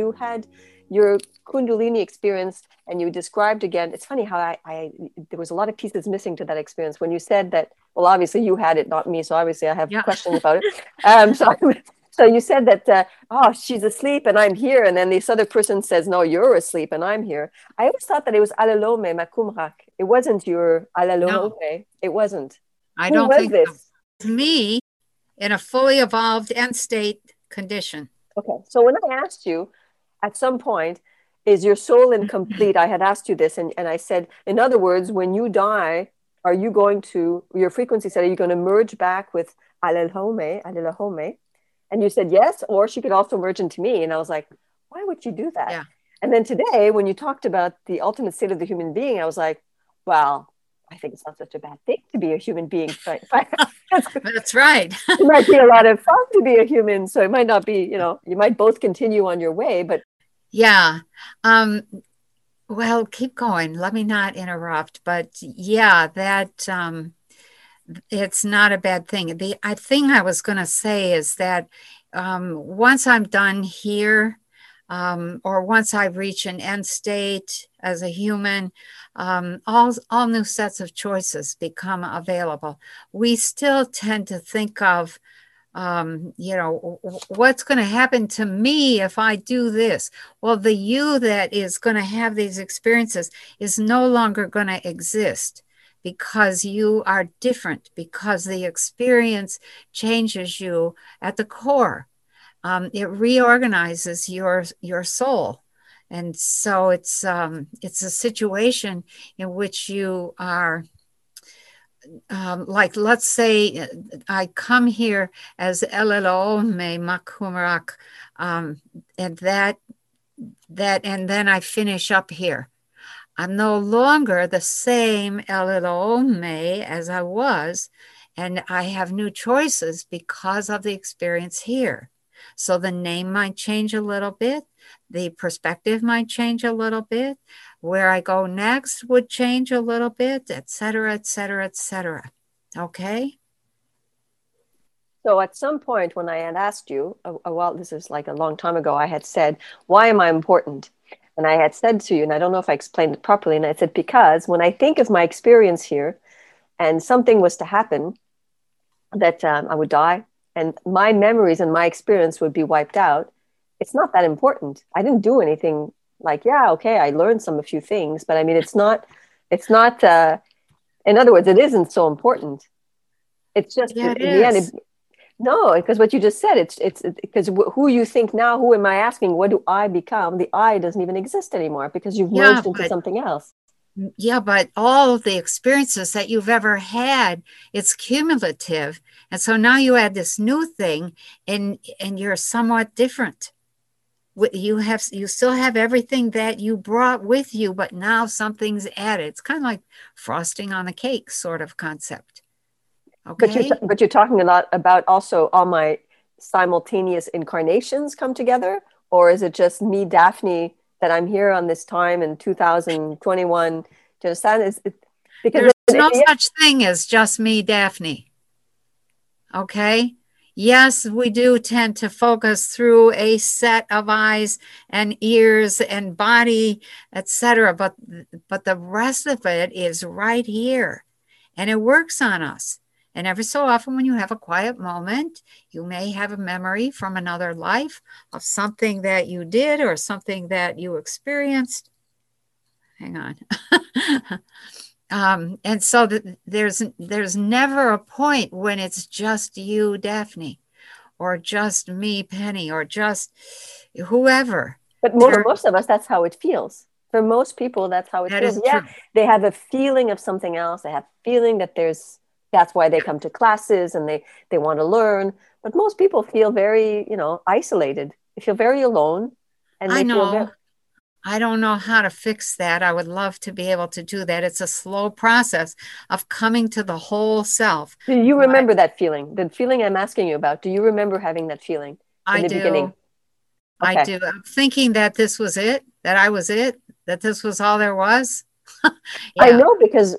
you had your Kundalini experience and you described again, it's funny how I there was a lot of pieces missing to that experience when you said that, well, obviously you had it, not me. So obviously I have questions about it. So you said that, oh, she's asleep and I'm here. And then this other person says, no, you're asleep and I'm here. I always thought that it was Eloheem Makumrah. It wasn't your Eloheem. No. It wasn't. I don't think this. So. Me in a fully evolved end state condition. Okay. So when I asked you at some point, is your soul incomplete? I had asked you this. And I said, in other words, when you die, are you going to, your frequency said, are you going to merge back with Eloheem? And you said, yes, or she could also merge into me. And I was like, why would you do that? Yeah. And then today, when you talked about the ultimate state of the human being, I was like, well, I think it's not such a bad thing to be a human being. That's right. It might be a lot of fun to be a human. So it might not be, you know, you might both continue on your way, but. Yeah. Well, keep going. Let me not interrupt. But yeah, that it's not a bad thing. The thing I was going to say is that once I'm done here, or once I reach an end state as a human, all new sets of choices become available. We still tend to think of, you know, what's going to happen to me if I do this? Well, the you that is going to have these experiences is no longer going to exist, because you are different, because the experience changes you at the core. It reorganizes your soul. And so it's a situation in which you are like, let's say I come here as Eloheem Makumrah, and that, and then I finish up here. I'm no longer the same Eloheem as I was, and I have new choices because of the experience here. So the name might change a little bit. The perspective might change a little bit. Where I go next would change a little bit, et cetera, et cetera, et cetera. Okay? So at some point when I had asked you, well, this is like a long time ago, I had said, why am I important? And I had said to you, and I don't know if I explained it properly, and I said, because when I think of my experience here and something was to happen, that I would die, and my memories and my experience would be wiped out, it's not that important. I didn't do anything like, yeah, okay, I learned a few things, but I mean, it's not, in other words, it isn't so important. It's just, yeah, in the end, no, because what you just said, it's because who you think now, who am I asking, what do I become? The I doesn't even exist anymore because you've merged into something else. Yeah, but all of the experiences that you've ever had, it's cumulative. And so now you add this new thing and you're somewhat different. You still have everything that you brought with you, but now something's added. It's kind of like frosting on the cake sort of concept. Okay. But you're talking a lot about also all my simultaneous incarnations come together, or is it just me, Daphne, that I'm here on this time in 2021. Do you understand? Because there's no such thing as just me, Daphne. Okay? Yes, we do tend to focus through a set of eyes and ears and body, etc. But the rest of it is right here. And it works on us. And every so often when you have a quiet moment, you may have a memory from another life of something that you did or something that you experienced. Hang on. And so there's never a point when it's just you, Daphne, or just me, Penny, or just whoever. But most of us, that's how it feels. For most people, that's how it feels. Yeah, they have a feeling of something else. They have a feeling that that's why they come to classes and they want to learn. But most people feel very, isolated. They feel very alone. And I know. I don't know how to fix that. I would love to be able to do that. It's a slow process of coming to the whole self. Do you remember that feeling? The feeling I'm asking you about, do you remember having that feeling in the beginning? Okay. I do. I'm thinking that this was it, that I was it, that this was all there was. Yeah. I know, because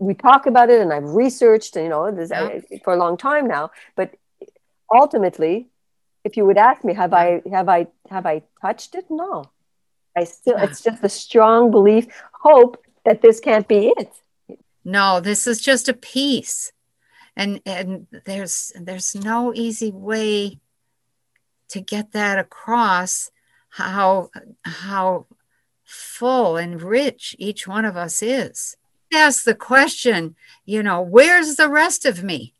we talk about it and I've researched, for a long time now, but ultimately if you would ask me, have I touched it? No. I still, it's just a strong belief, hope that this can't be it. No, this is just a piece. And there's no easy way to get that across, how full and rich each one of us is. Ask the question, you know, where's the rest of me?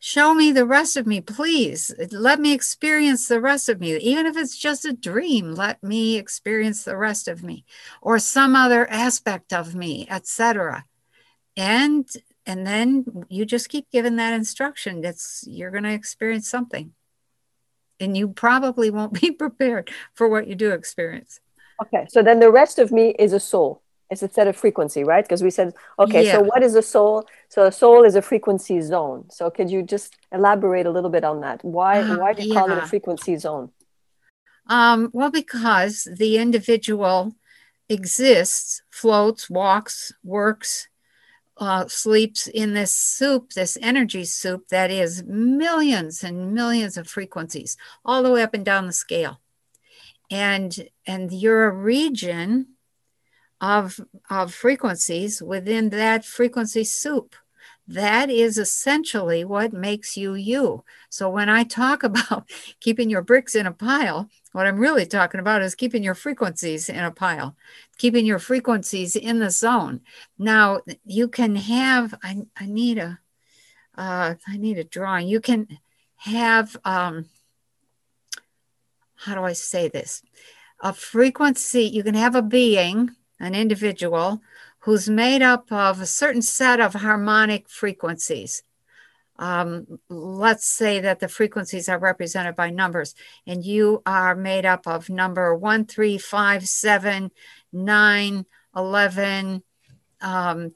Show me the rest of me, please. Let me experience the rest of me. Even if it's just a dream, let me experience the rest of me or some other aspect of me, etc. And then you just keep giving that instruction. That's, you're going to experience something. And you probably won't be prepared for what you do experience. Okay. So then the rest of me is a soul. It's a set of frequency, right? Because we said, okay, yeah. So what is a soul? So a soul is a frequency zone. So could you just elaborate a little bit on that? Why do you call it a frequency zone? Well, because the individual exists, floats, walks, works, sleeps in this soup, this energy soup that is millions and millions of frequencies all the way up and down the scale. And you're a region of frequencies within that frequency soup. That is essentially what makes you you. So when I talk about keeping your bricks in a pile, what I'm really talking about is keeping your frequencies in a pile, keeping your frequencies in the zone. Now you can have, I need a drawing. You can have, how do I say this? A frequency, you can have a being, an individual who's made up of a certain set of harmonic frequencies. Let's say that the frequencies are represented by numbers, and you are made up of number 1, 3, 5, 7, 9, 11,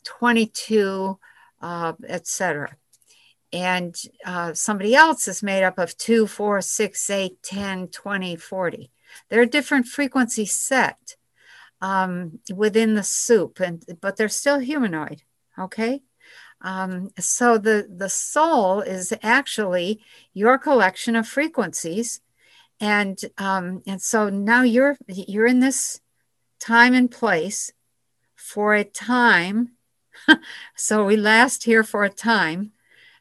22, etc. And somebody else is made up of 2, 4, 6, 8, 10, 20, 40. They're a different frequency set within the soup, but they're still humanoid. Okay. So the soul is actually your collection of frequencies. And so now you're in this time and place for a time. So we last here for a time.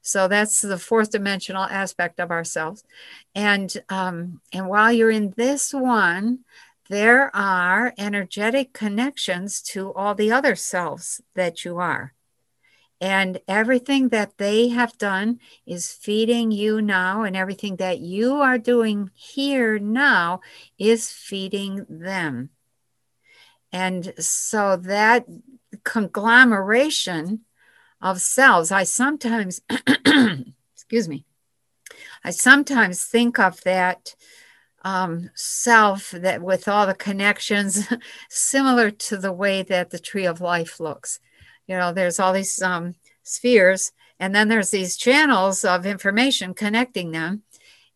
So that's the fourth dimensional aspect of ourselves. And while you're in this one, there are energetic connections to all the other selves that you are. And everything that they have done is feeding you now, and everything that you are doing here now is feeding them. And so that conglomeration of selves, I sometimes, excuse me, I sometimes think of that self that with all the connections, similar to the way that the tree of life looks. You know, there's all these spheres, and then there's these channels of information connecting them.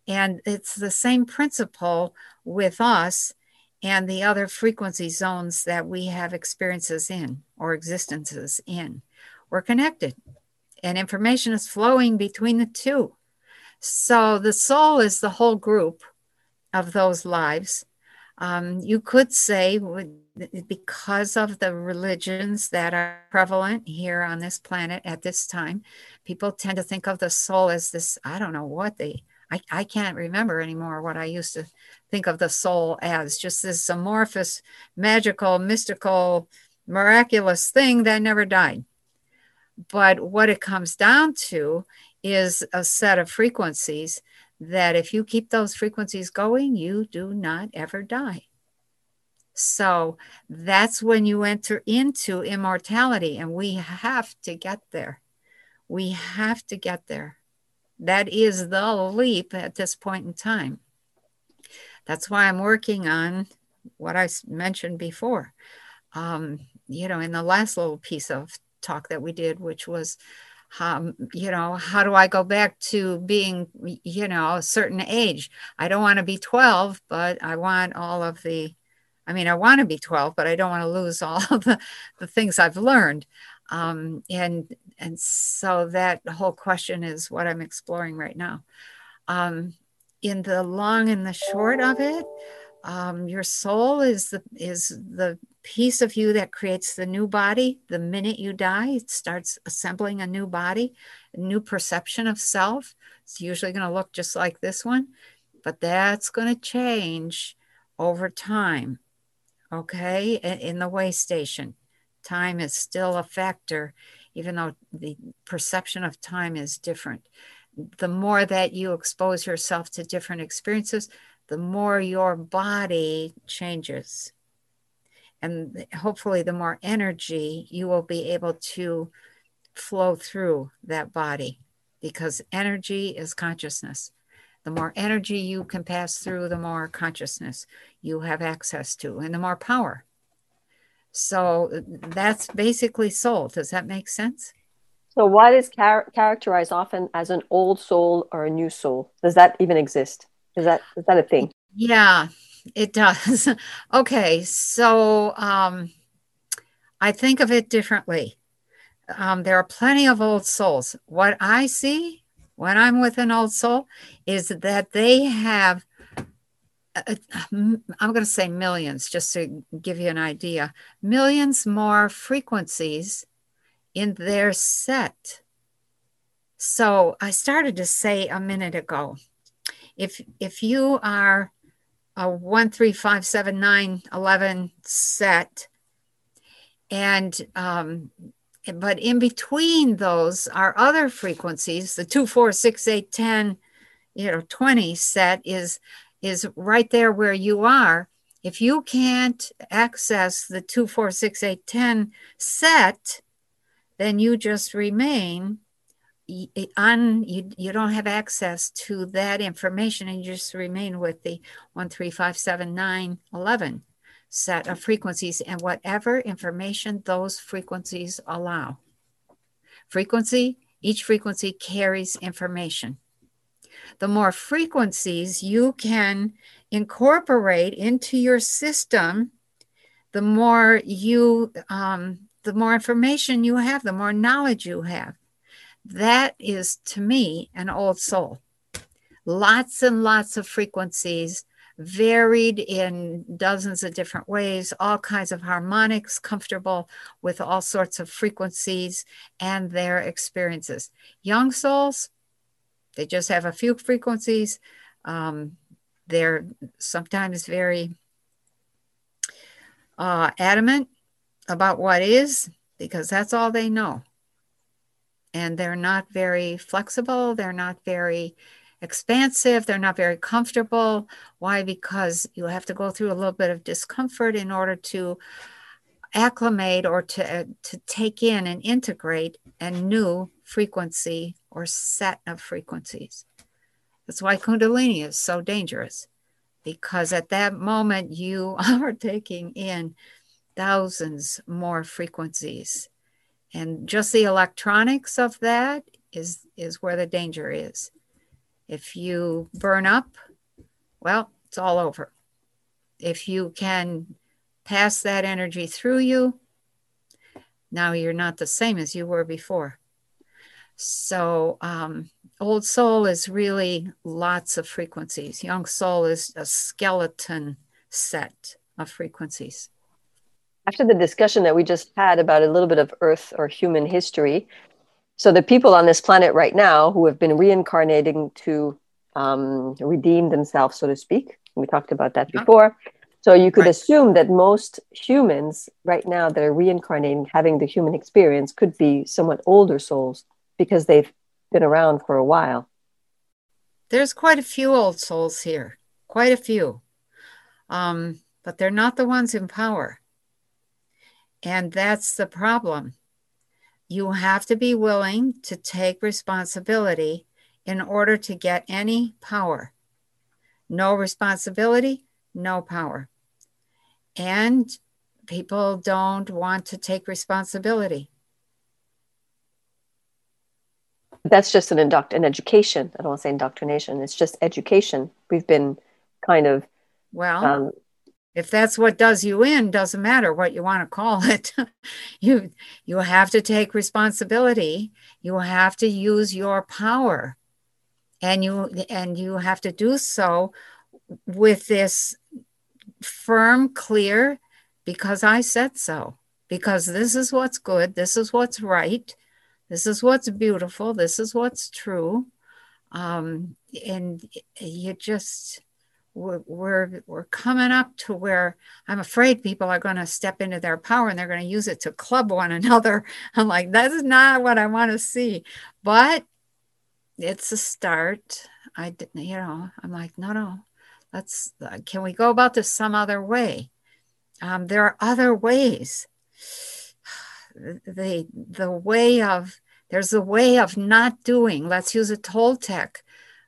And it's the same principle with us and the other frequency zones that we have experiences in or existences in. We're connected, and information is flowing between the two. So the soul is the whole group of those lives. You could say, because of the religions that are prevalent here on this planet at this time, people tend to think of the soul as this, I don't know what they, I can't remember anymore what I used to think of the soul as, just this amorphous, magical, mystical, miraculous thing that never died. But what it comes down to is a set of frequencies that if you keep those frequencies going, you do not ever die. So that's when you enter into immortality, and we have to get there. We have to get there. That is the leap at this point in time. That's why I'm working on what I mentioned before, in the last little piece of talk that we did, which was, how do I go back to being, a certain age? I don't want to be 12, but I want to be 12, but I don't want to lose all of the things I've learned. And so that whole question is what I'm exploring right now. in the long and the short of it, your soul is the piece of you that creates the new body. The minute you die, it starts assembling a new body, a new perception of self. It's usually going to look just like this one, but that's going to change over time. Okay, in the way station, time is still a factor, even though the perception of time is different. The more that you expose yourself to different experiences, the more your body changes. And hopefully the more energy you will be able to flow through that body, because energy is consciousness. The more energy you can pass through, the more consciousness you have access to and the more power. So that's basically soul. Does that make sense? So what is characterized often as an old soul or a new soul? Does that even exist? Is that a thing? Yeah, it does. Okay, so I think of it differently. There are plenty of old souls. What I see when I'm with an old soul is that they have, I'm going to say millions, just to give you an idea, millions more frequencies in their set. So I started to say a minute ago, if you are a 1, 3, 5, 7, 9, 11 set, and but in between those are other frequencies. The 2, 4, 6, 8, 10, 20 set is right there where you are. If you can't access the 2, 4, 6, 8, 10 set, then you just remain on, you don't have access to that information, and you just remain with the 1, 3, 5, 7, 9, 11 set of frequencies and whatever information those frequencies allow. Each frequency carries information. The more frequencies you can incorporate into your system, the more information you have, the more knowledge you have. That is, to me, an old soul. Lots and lots of frequencies, varied in dozens of different ways, all kinds of harmonics, comfortable with all sorts of frequencies and their experiences. Young souls, they just have a few frequencies. They're sometimes very adamant about what is, because that's all they know. And they're not very flexible. They're not very expansive. They're not very comfortable. Why? Because you have to go through a little bit of discomfort in order to acclimate or to take in and integrate a new frequency or set of frequencies. That's why Kundalini is so dangerous, because at that moment you are taking in thousands more frequencies. And just the electronics of that is where the danger is. If you burn up, well, it's all over. If you can pass that energy through you, now you're not the same as you were before. So old soul is really lots of frequencies. Young soul is a skeleton set of frequencies. After the discussion that we just had about a little bit of Earth or human history, so the people on this planet right now who have been reincarnating to redeem themselves, so to speak, we talked about that before. So you could assume that most humans right now that are reincarnating, having the human experience, could be somewhat older souls because they've been around for a while. There's quite a few old souls here, quite a few, but they're not the ones in power. And that's the problem. You have to be willing to take responsibility in order to get any power. No responsibility, no power. And people don't want to take responsibility. That's just an education. I don't want to say indoctrination. It's just education. We've been kind of... Well... if that's what does you in, doesn't matter what you want to call it. You have to take responsibility. You have to use your power. And you have to do so with this firm, clear, because I said so, because this is what's good, this is what's right, this is what's beautiful, this is what's true. And you just, we're coming up to where I'm afraid people are going to step into their power and they're going to use it to club one another. I'm like, that's not what I want to see. But it's a start. I didn't, you know, I'm like, no, let's, can we go about this some other way? There are other ways. There's a way of not doing. Let's use a Toltec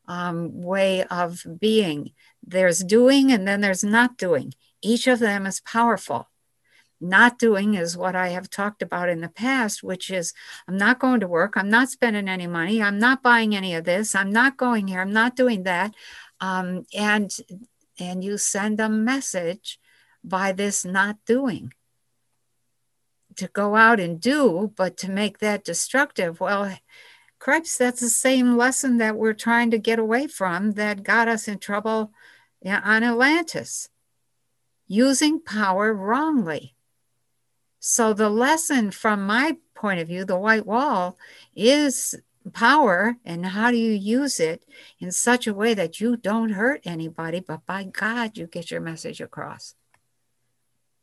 way of being. There's doing and then there's not doing. Each of them is powerful. Not doing is what I have talked about in the past, which is I'm not going to work. I'm not spending any money. I'm not buying any of this. I'm not going here. I'm not doing that. And you send a message by this not doing. To go out and do, but to make that destructive, well, cripes, that's the same lesson that we're trying to get away from that got us in trouble on Atlantis, using power wrongly. So the lesson from my point of view, the white wall, is power, and how do you use it in such a way that you don't hurt anybody, but by God, you get your message across.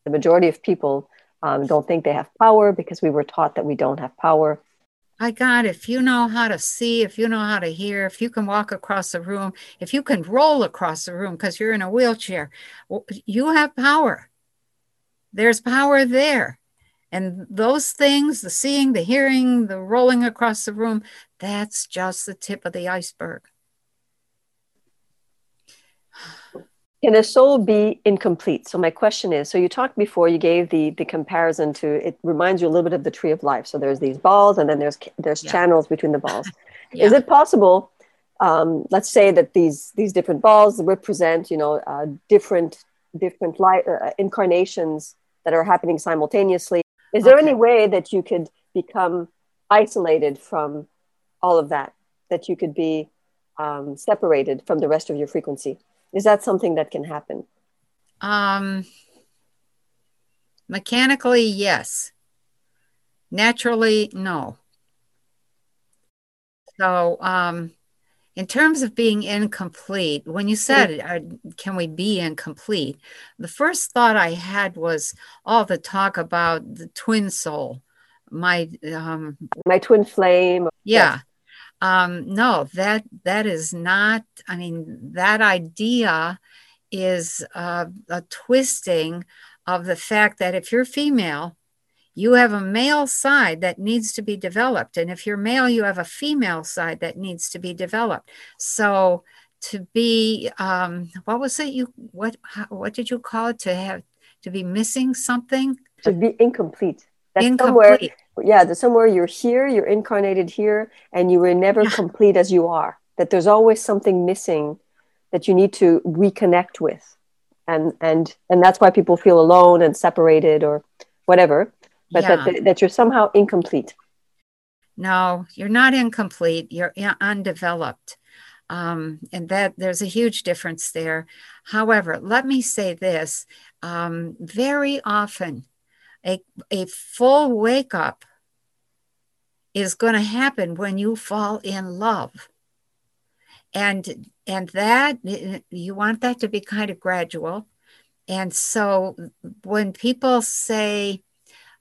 The majority of people don't think they have power because we were taught that we don't have power. My God, if you know how to see, if you know how to hear, if you can walk across the room, if you can roll across the room because you're in a wheelchair, you have power. There's power there. And those things, the seeing, the hearing, the rolling across the room, that's just the tip of the iceberg. Can a soul be incomplete? So my question is, so you talked before, you gave the comparison to, it reminds you a little bit of the tree of life. So there's these balls and then there's channels between the balls. Yeah. Is it possible, let's say that these different balls represent, you know, different incarnations that are happening simultaneously. Is there any way that you could become isolated from all of that, that you could be separated from the rest of your frequency? Is that something that can happen? Mechanically, yes. Naturally, no. So in terms of being incomplete, when you said, can we be incomplete? The first thought I had was all the talk about the twin soul. My twin flame. Yeah. No, that is not, I mean, that idea is a twisting of the fact that if you're female, you have a male side that needs to be developed. And if you're male, you have a female side that needs to be developed. So to be, what was it you, what did you call it? To be missing something? To be incomplete. That's incomplete. Yeah, that somewhere you're here, you're incarnated here, and you were never complete as you are. That there's always something missing that you need to reconnect with. And that's why people feel alone and separated or whatever, but that you're somehow incomplete. No, you're not incomplete. You're undeveloped. And that there's a huge difference there. However, let me say this, very often, a full wake up is going to happen when you fall in love. And that, you want that to be kind of gradual. And so when people say,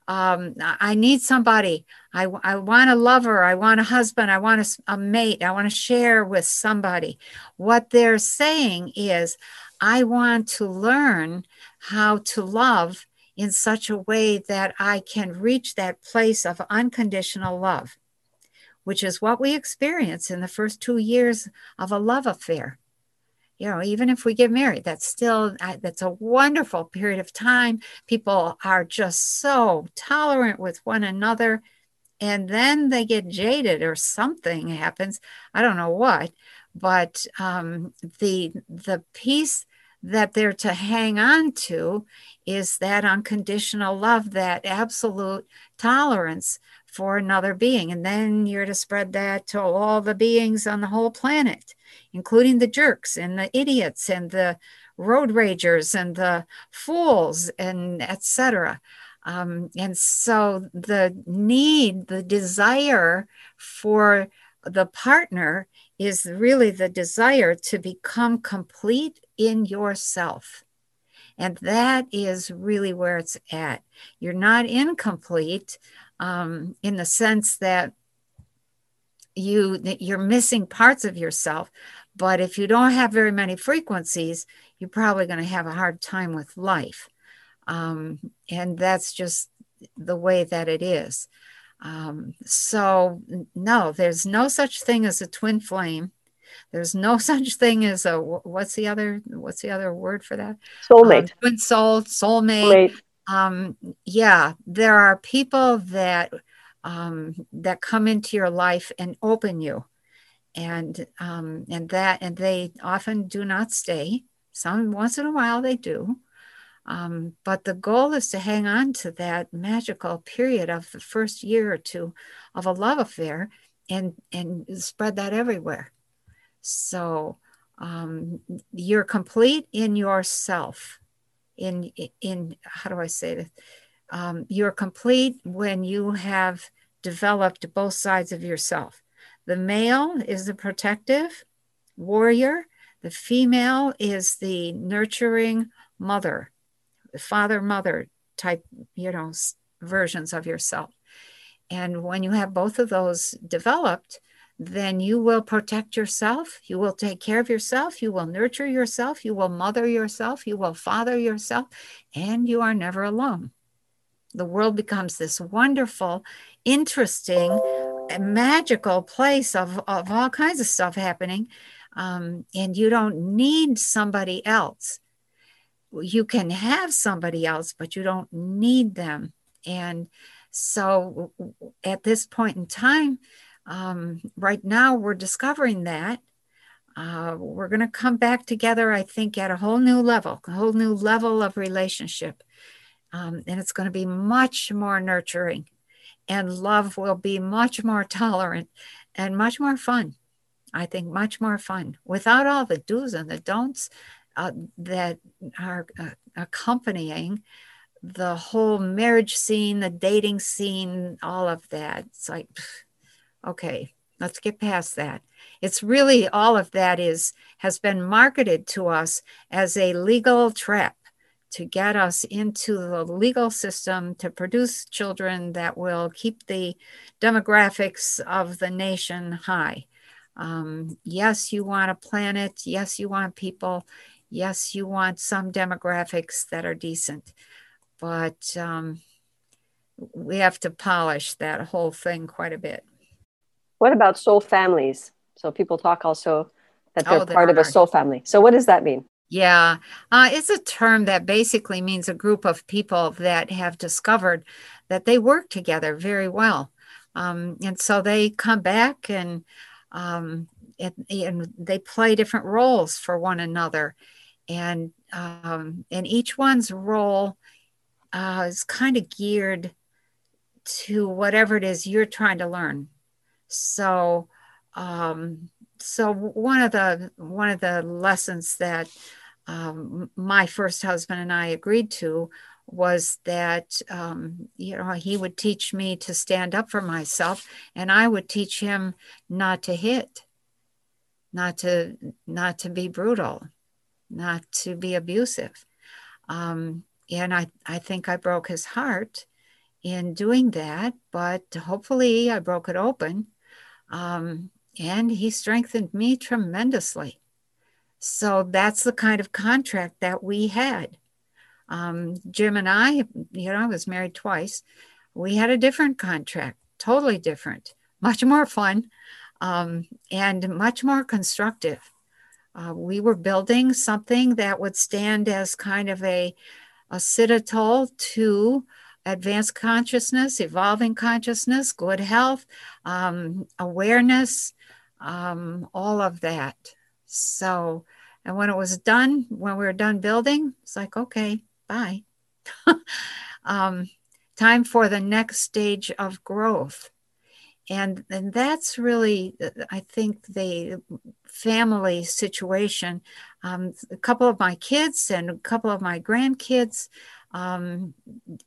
I need somebody, I want a lover, I want a husband, I want a mate, I want to share with somebody, what they're saying is, I want to learn how to love in such a way that I can reach that place of unconditional love, which is what we experience in the first 2 years of a love affair. You know, even if we get married, that's a wonderful period of time. People are just so tolerant with one another, and then they get jaded or something happens. I don't know what, but the piece that they're to hang on to is that unconditional love, that absolute tolerance for another being. And then you're to spread that to all the beings on the whole planet, including the jerks and the idiots and the road ragers and the fools and etc. And so the need, the desire for the partner is really the desire to become complete in yourself. And that is really where it's at. You're not incomplete in the sense that you're missing parts of yourself. But if you don't have very many frequencies, you're probably going to have a hard time with life. And that's just the way that it is. So no, there's no such thing as a twin flame. There's no such thing as a, what's the other word for that? Soulmate. Twin soul, soulmate. Yeah, there are people that, that come into your life and open you and they often do not stay. Some once in a while they do. But the goal is to hang on to that magical period of the first year or two of a love affair and spread that everywhere. So you're complete in yourself. In how do I say this? You're complete when you have developed both sides of yourself. The male is the protective warrior. The female is the nurturing mother, father, mother type, versions of yourself. And when you have both of those developed, then you will protect yourself. You will take care of yourself. You will nurture yourself. You will mother yourself. You will father yourself. And you are never alone. The world becomes this wonderful, interesting, magical place of all kinds of stuff happening. And you don't need somebody else. You can have somebody else, but you don't need them. And so at this point in time, right now, we're discovering that. We're going to come back together, I think, at a whole new level of relationship. And it's going to be much more nurturing. And love will be much more tolerant and much more fun. I think much more fun without all the do's and the don'ts that are accompanying the whole marriage scene, the dating scene, all of that. It's like, okay, let's get past that. It's really all of that has been marketed to us as a legal trap to get us into the legal system to produce children that will keep the demographics of the nation high. Yes, you want a planet. Yes, you want people. Yes, you want some demographics that are decent, but we have to polish that whole thing quite a bit. What about soul families? So people talk also that they're part of a soul family. So what does that mean? Yeah, it's a term that basically means a group of people that have discovered that they work together very well. And so they come back and they play different roles for one another. And each one's role is kind of geared to whatever it is you're trying to learn. So, so one of the lessons that my first husband and I agreed to was that, he would teach me to stand up for myself, and I would teach him not to hit, not to be brutal, not to be abusive. And I think I broke his heart in doing that, but hopefully I broke it open. And he strengthened me tremendously. So that's the kind of contract that we had. Jim and I, I was married twice. We had a different contract, totally different, much more fun, and much more constructive. We were building something that would stand as kind of a citadel to advanced consciousness, evolving consciousness, good health, awareness, all of that. So And when it was done, when we were done building, it's like, okay, bye. Time for the next stage of growth. And that's really, I think, the family situation. A couple of my kids and a couple of my grandkids,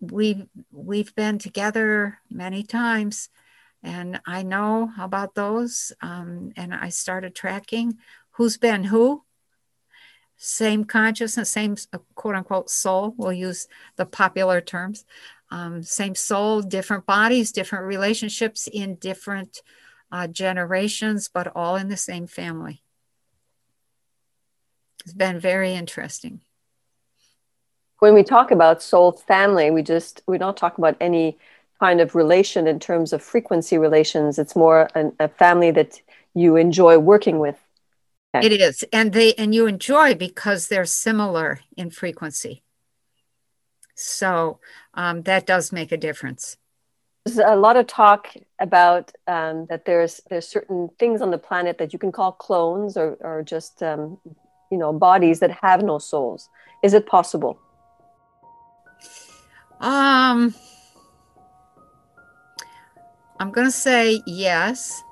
we've been together many times, and I know about those. And I started tracking who's been who. Same consciousness, same quote unquote soul. We'll use the popular terms. Same soul, different bodies, different relationships in different generations, but all in the same family. It's been very interesting. When we talk about soul family, we don't talk about any kind of relation in terms of frequency relations. It's more a family that you enjoy working with. Okay. It is, and you enjoy because they're similar in frequency. So that does make a difference. There's a lot of talk about that there's certain things on the planet that you can call clones or just bodies that have no souls. Is it possible? I'm going to say yes.